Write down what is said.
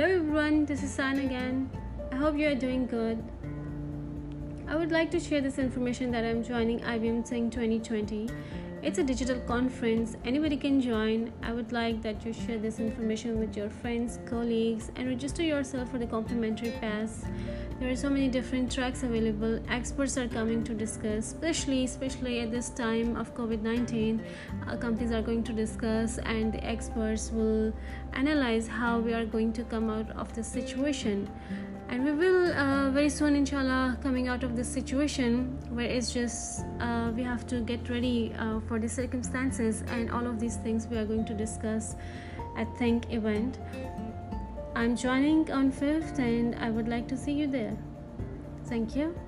Hello everyone, this is San again. I hope you are doing good. I would like to share this information that I am joining IBM Sing 2020. It's a digital conference. Anybody can join. I would like that you share this information with your friends, colleagues, and register yourself for the complimentary pass. There are so many different tracks available. Experts are coming to discuss, especially at this time of COVID-19. Companies are going to discuss, and the experts will analyze how we are going to come out of this situation. And we will very soon, inshallah, coming out of this situation where it's just we have to get ready for the circumstances, and all of these things we are going to discuss at THiNK event. I'm joining on 5th and I would like to see you there. Thank you.